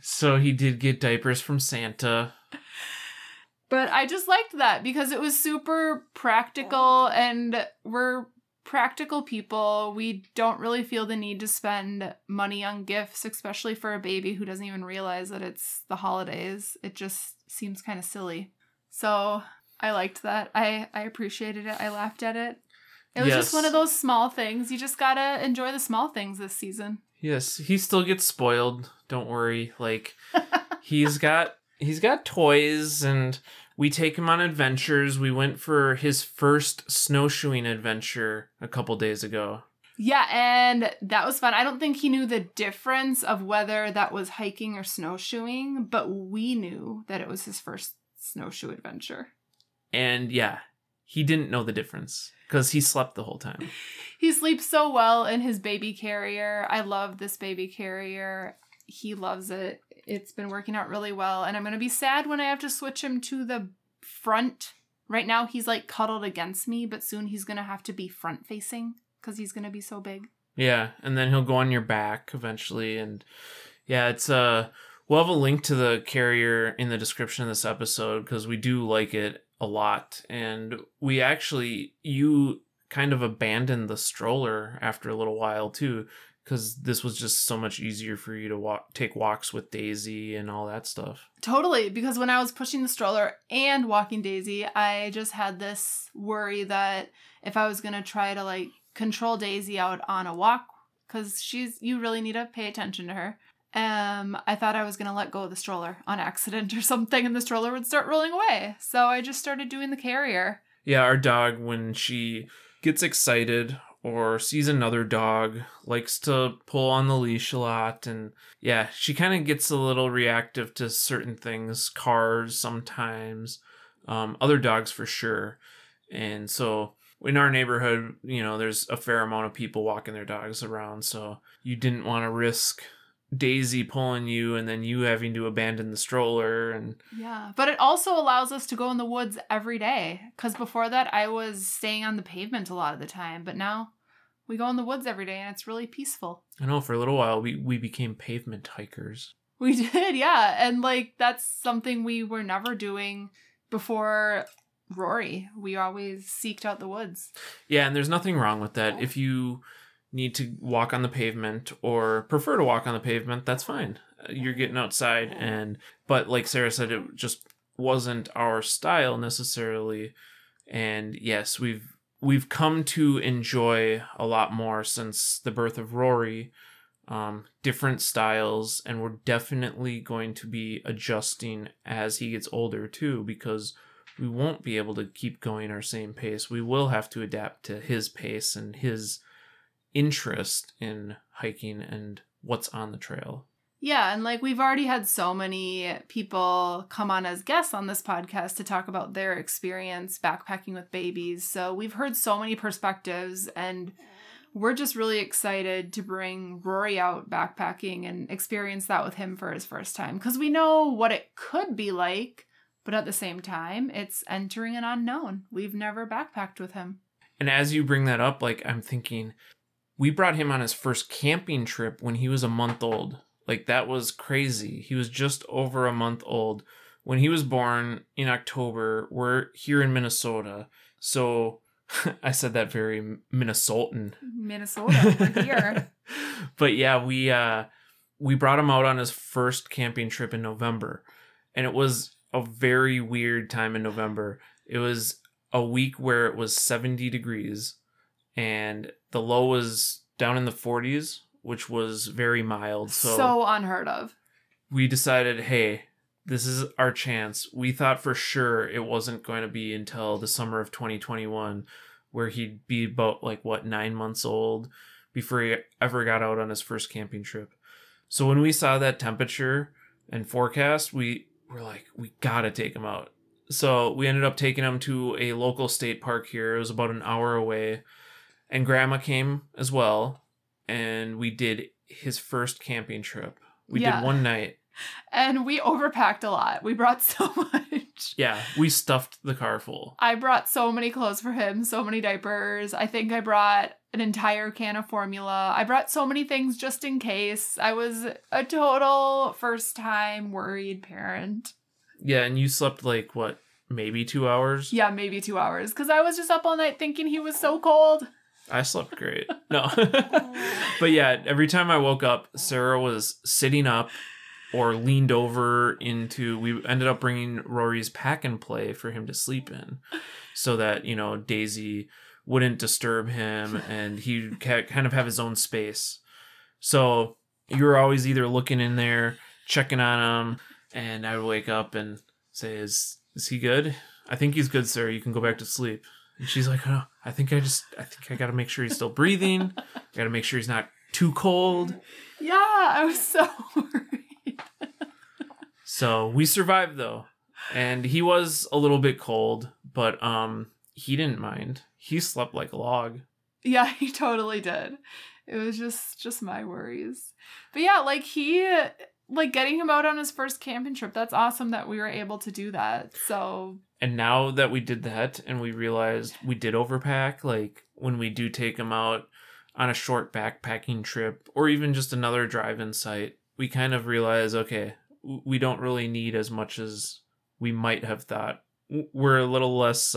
So he did get diapers from Santa. But I just liked that because it was super practical, and we're practical people. We don't really feel the need to spend money on gifts, especially for a baby who doesn't even realize that it's the holidays. It just seems kind of silly. So I liked that. I appreciated it. I laughed at it. It was just one of those small things. You just gotta enjoy the small things this season. Yes, he still gets spoiled. Don't worry. Like, he's got toys, and we take him on adventures. We went for his first snowshoeing adventure a couple days ago. Yeah, and that was fun. I don't think he knew the difference of whether that was hiking or snowshoeing, but we knew that it was his first snowshoe adventure. And yeah, he didn't know the difference because he slept the whole time. He sleeps so well in his baby carrier. I love this baby carrier. He loves it. It's been working out really well, and I'm going to be sad when I have to switch him to the front. Right now, he's, like, cuddled against me, but soon he's going to have to be front-facing because he's going to be so big. Yeah, and then he'll go on your back eventually, and, yeah, it's, we'll have a link to the carrier in the description of this episode because we do like it a lot, and we actually, you kind of abandoned the stroller after a little while, too, because this was just so much easier for you to take walks with Daisy and all that stuff. Totally, because when I was pushing the stroller and walking Daisy, I just had this worry that if I was going to try to, like, control Daisy out on a walk, because you really need to pay attention to her, I thought I was going to let go of the stroller on accident or something, and the stroller would start rolling away. So I just started doing the carrier. Yeah, our dog, when she gets excited or sees another dog, likes to pull on the leash a lot. And yeah, she kind of gets a little reactive to certain things, cars sometimes, other dogs for sure. And so in our neighborhood, you know, there's a fair amount of people walking their dogs around. So you didn't want to risk Daisy pulling you and then you having to abandon the stroller. And yeah, but it also allows us to go in the woods every day, because before that I was staying on the pavement a lot of the time, but now we go in the woods every day and it's really peaceful. I know, for a little while we became pavement hikers. We did, yeah. And like, that's something we were never doing before Rory. We always seeked out the woods. Yeah, and there's nothing wrong with that. If you need to walk on the pavement or prefer to walk on the pavement, that's fine. You're getting outside. And but like Sarah said, it just wasn't our style necessarily. And yes, we've come to enjoy a lot more since the birth of Rory, different styles. And we're definitely going to be adjusting as he gets older too, because we won't be able to keep going our same pace. We will have to adapt to his pace and his interest in hiking and what's on the trail. Yeah, and like, we've already had so many people come on as guests on this podcast to talk about their experience backpacking with babies. So we've heard so many perspectives, and we're just really excited to bring Rory out backpacking and experience that with him for his first time, because we know what it could be like, but at the same time, it's entering an unknown. We've never backpacked with him. And as you bring that up, like, I'm thinking, we brought him on his first camping trip when he was a month old. Like, that was crazy. He was just over a month old. When he was born in October, we're here in Minnesota. So I said that very Minnesotan. Minnesota, we're here. But yeah, we brought him out on his first camping trip in November. And it was a very weird time in November. It was a week where it was 70 degrees. And the low was down in the 40s, which was very mild. So unheard of. We decided, hey, this is our chance. We thought for sure it wasn't going to be until the summer of 2021, where he'd be about, like, what, 9 months old before he ever got out on his first camping trip. So when we saw that temperature and forecast, we were like, we got to take him out. So we ended up taking him to a local state park here. It was about an hour away. And Grandma came as well, and we did his first camping trip. We did one night. And we overpacked a lot. We brought so much. Yeah, we stuffed the car full. I brought so many clothes for him, so many diapers. I think I brought an entire can of formula. I brought so many things just in case. I was a total first-time worried parent. Yeah, and you slept like, what, maybe 2 hours? Yeah, maybe 2 hours, because I was just up all night thinking he was so cold. I slept great. No. But yeah, every time I woke up, Sarah was sitting up or leaned over into, we ended up bringing Rory's pack and play for him to sleep in so that, you know, Daisy wouldn't disturb him and he'd kind of have his own space. So you were always either looking in there, checking on him, and I would wake up and say, is he good? I think he's good, Sarah. You can go back to sleep. And she's like, oh, I think I got to make sure he's still breathing. I got to make sure he's not too cold. Yeah, I was so worried. So we survived, though. And he was a little bit cold, but he didn't mind. He slept like a log. Yeah, he totally did. It was just my worries. But yeah, like, he, like, getting him out on his first camping trip, that's awesome that we were able to do that. So. And now that we did that and we realized we did overpack, like, when we do take him out on a short backpacking trip or even just another drive-in site, we kind of realize, okay, we don't really need as much as we might have thought. We're a little less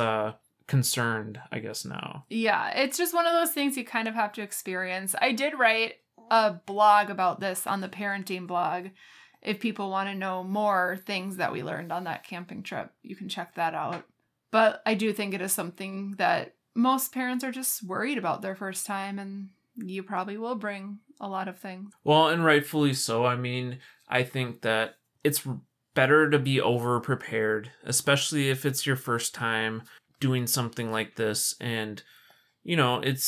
concerned, I guess, now. Yeah, it's just one of those things you kind of have to experience. I did write a blog about this on the parenting blog. If people want to know more things that we learned on that camping trip, you can check that out. But I do think it is something that most parents are just worried about their first time, and you probably will bring a lot of things. Well, and rightfully so. I mean, I think that it's better to be over prepared, especially if it's your first time doing something like this. And, you know, it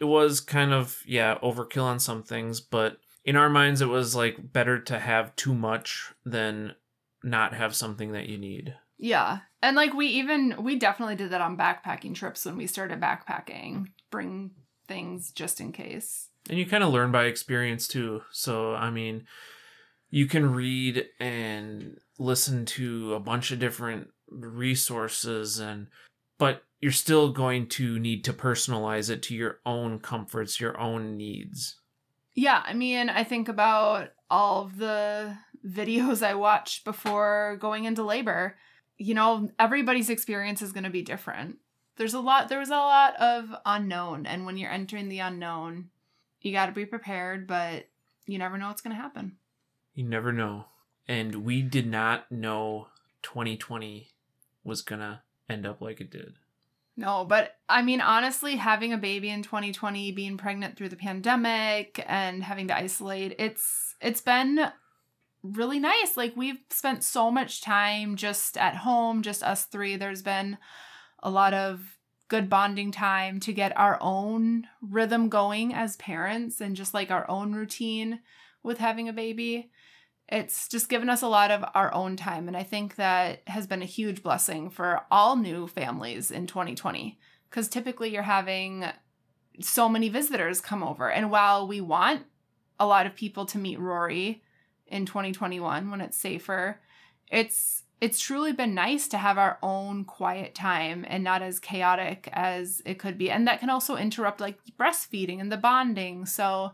was kind of, yeah, overkill on some things, but in our minds, it was like better to have too much than not have something that you need. Yeah. And like we definitely did that on backpacking trips when we started backpacking. Bring things just in case. And you kind of learn by experience too. So, I mean, you can read and listen to a bunch of different resources but you're still going to need to personalize it to your own comforts, your own needs. Yeah. I mean, I think about all of the videos I watched before going into labor. You know, everybody's experience is going to be different. There was a lot of unknown. And when you're entering the unknown, you got to be prepared, but you never know what's going to happen. You never know. And we did not know 2020 was going to end up like it did. No, but I mean, honestly, having a baby in 2020, being pregnant through the pandemic and having to isolate, it's been really nice. Like, we've spent so much time just at home, just us three. There's been a lot of good bonding time to get our own rhythm going as parents and just like our own routine with having a baby. It's just given us a lot of our own time. And I think that has been a huge blessing for all new families in 2020, because typically you're having so many visitors come over. And while we want a lot of people to meet Rory in 2021 when it's safer, it's truly been nice to have our own quiet time and not as chaotic as it could be. And that can also interrupt like breastfeeding and the bonding. So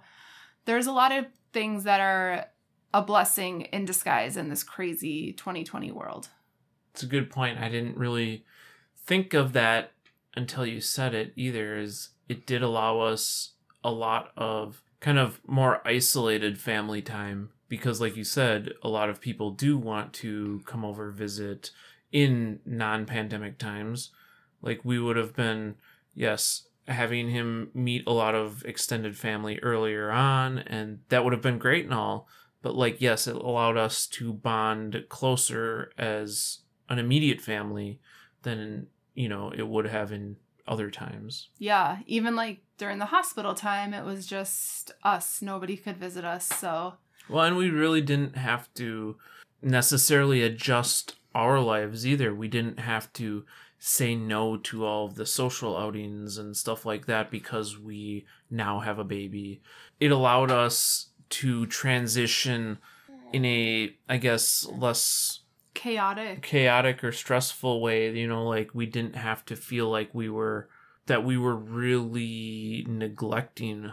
there's a lot of things that are a blessing in disguise in this crazy 2020 world. It's a good point. I didn't really think of that until you said it either, is it did allow us a lot of kind of more isolated family time. Because like you said, a lot of people do want to come over, visit in non-pandemic times. Like, we would have been, yes, having him meet a lot of extended family earlier on, and that would have been great and all. But like, yes, it allowed us to bond closer as an immediate family than, you know, it would have in other times. Yeah, even like during the hospital time, it was just us. Nobody could visit us, so... Well, and we really didn't have to necessarily adjust our lives either. We didn't have to say no to all of the social outings and stuff like that because we now have a baby. It allowed us to transition in a, I guess, less chaotic or stressful way. You know, like, we didn't have to feel like we were really neglecting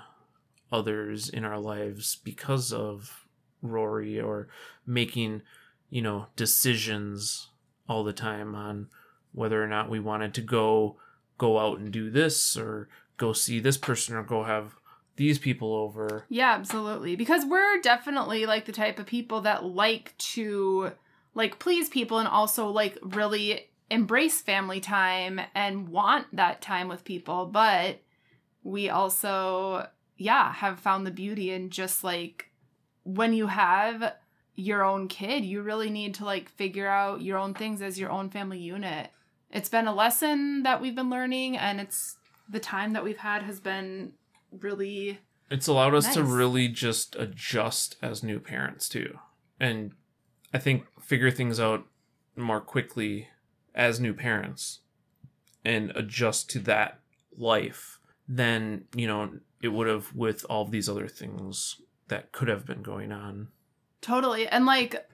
others in our lives because of Rory, or making, you know, decisions all the time on whether or not we wanted to go out and do this, or go see this person, or go have these people over. Yeah, absolutely. Because we're definitely like the type of people that like to like please people and also like really embrace family time and want that time with people. But we also... yeah, have found the beauty in just like when you have your own kid, you really need to like figure out your own things as your own family unit. It's been a lesson that we've been learning, and it's the time that we've had has been really... It's allowed us to really just adjust as new parents too. And I think figure things out more quickly as new parents and adjust to that life than, you know, it would have with all of these other things that could have been going on. Totally. And like,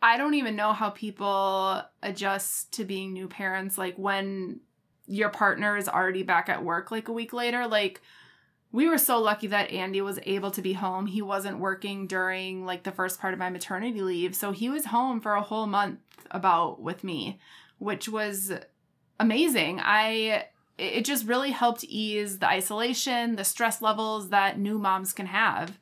I don't even know how people adjust to being new parents. Like, when your partner is already back at work like a week later, like, we were so lucky that Andy was able to be home. He wasn't working during like the first part of my maternity leave. So he was home for a whole month about with me, which was amazing. It just really helped ease the isolation, the stress levels that new moms can have,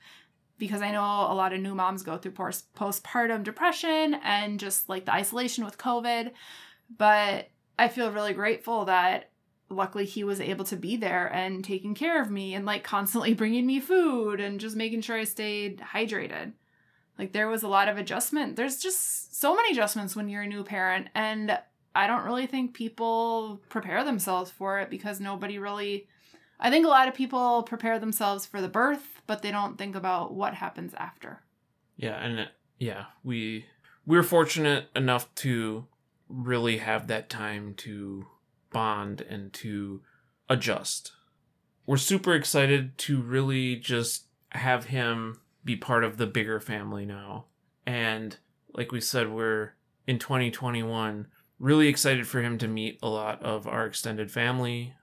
because I know a lot of new moms go through postpartum depression and just like the isolation with COVID. But I feel really grateful that luckily he was able to be there and taking care of me and like constantly bringing me food and just making sure I stayed hydrated. Like there was a lot of adjustment. There's just so many adjustments when you're a new parent, and I don't really think people prepare themselves for it because nobody really, I think a lot of people prepare themselves for the birth, but they don't think about what happens after. Yeah. And yeah, we're fortunate enough to really have that time to bond and to adjust. We're super excited to really just have him be part of the bigger family now. And like we said, we're in 2021, really excited for him to meet a lot of our extended family,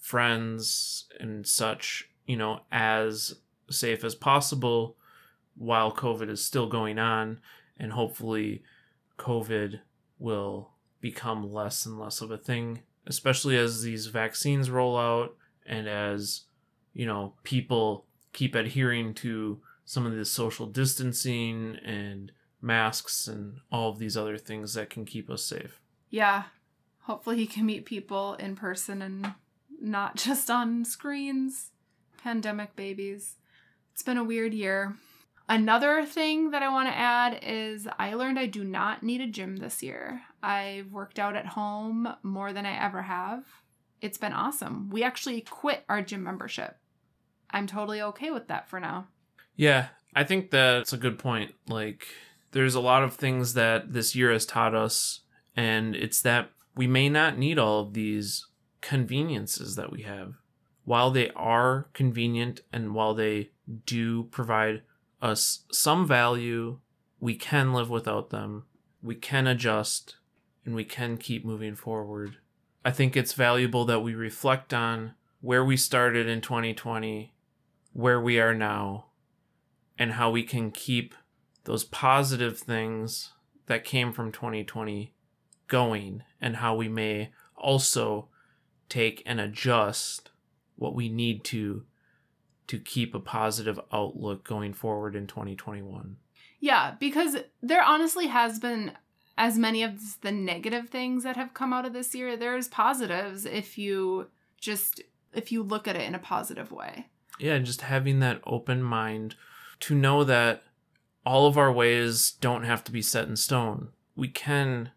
friends, and such, you know, as safe as possible while COVID is still going on. And hopefully COVID will become less and less of a thing, especially as these vaccines roll out and as, you know, people keep adhering to some of the social distancing and masks and all of these other things that can keep us safe. Yeah, hopefully he can meet people in person and not just on screens. Pandemic babies. It's been a weird year. Another thing that I want to add is I learned I do not need a gym this year. I've worked out at home more than I ever have. It's been awesome. We actually quit our gym membership. I'm totally okay with that for now. Yeah, I think that's a good point. Like, there's a lot of things that this year has taught us. And it's that we may not need all of these conveniences that we have. While they are convenient and while they do provide us some value, we can live without them. We can adjust and we can keep moving forward. I think it's valuable that we reflect on where we started in 2020, where we are now, and how we can keep those positive things that came from 2020 going, and how we may also take and adjust what we need to keep a positive outlook going forward in 2021. Yeah, because there honestly has been as many of the negative things that have come out of this year. There's positives if you look at it in a positive way. Yeah, and just having that open mind to know that all of our ways don't have to be set in stone. We can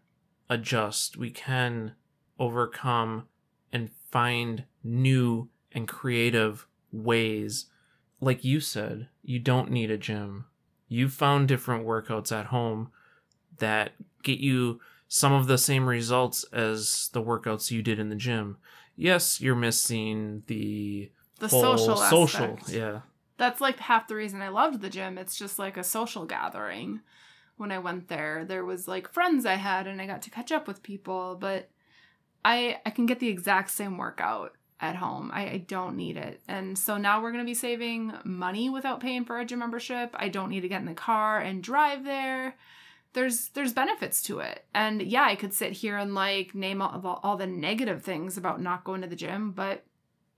adjust, we can overcome and find new and creative ways. Like you said, you don't need a gym. You found different workouts at home that get you some of the same results as the workouts you did in the gym. Yes, you're missing the whole social aspect. Yeah. That's like half the reason I loved the gym. It's just like a social gathering. When I went there, there was like friends I had and I got to catch up with people, but I can get the exact same workout at home. I don't need it. And so now we're going to be saving money without paying for a gym membership. I don't need to get in the car and drive there. There's benefits to it. And yeah, I could sit here and like name all the negative things about not going to the gym. But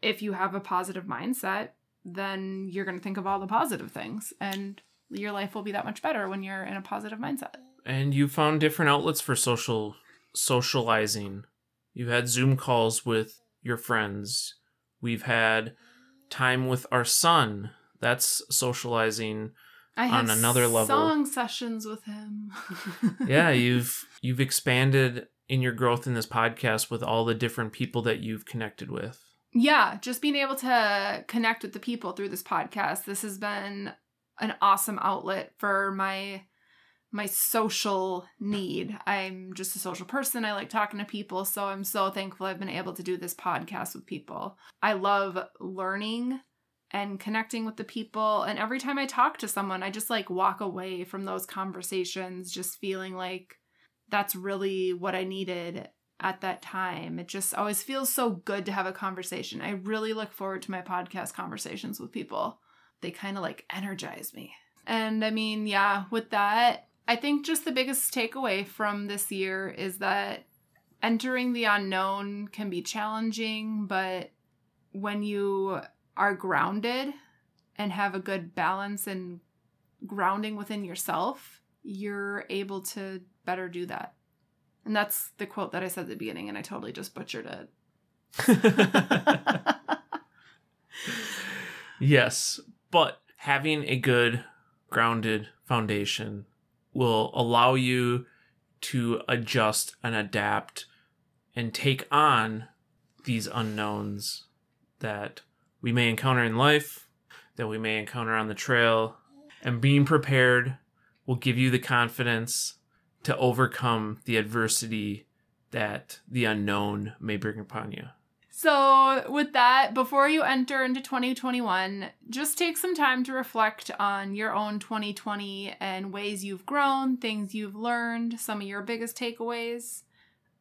if you have a positive mindset, then you're going to think of all the positive things, and your life will be that much better when you're in a positive mindset. And you found different outlets for socializing. You had Zoom calls with your friends. We've had time with our son. That's socializing on another level. I had song sessions with him. Yeah, you've expanded in your growth in this podcast with all the different people that you've connected with. Yeah, just being able to connect with the people through this podcast. This has been an awesome outlet for my social need. I'm just a social person. I like talking to people. So I'm so thankful I've been able to do this podcast with people. I love learning and connecting with the people. And every time I talk to someone, I just like walk away from those conversations, just feeling like that's really what I needed at that time. It just always feels so good to have a conversation. I really look forward to my podcast conversations with people. They kind of like energize me. And I mean, yeah, with that, I think just the biggest takeaway from this year is that entering the unknown can be challenging, but when you are grounded and have a good balance and grounding within yourself, you're able to better do that. And that's the quote that I said at the beginning, and I totally just butchered it. Yes, but having a good grounded foundation will allow you to adjust and adapt and take on these unknowns that we may encounter in life, that we may encounter on the trail. And being prepared will give you the confidence to overcome the adversity that the unknown may bring upon you. So with that, before you enter into 2021, just take some time to reflect on your own 2020 and ways you've grown, things you've learned, some of your biggest takeaways,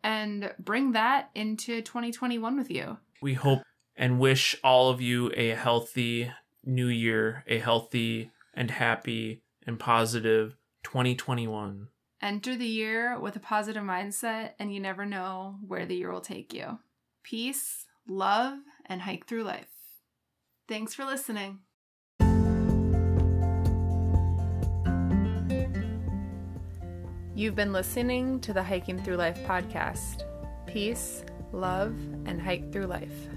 and bring that into 2021 with you. We hope and wish all of you a healthy new year, a healthy and happy and positive 2021. Enter the year with a positive mindset, and you never know where the year will take you. Peace, love, and hike through life. Thanks for listening. You've been listening to the Hiking Through Life podcast. Peace, love, and hike through life.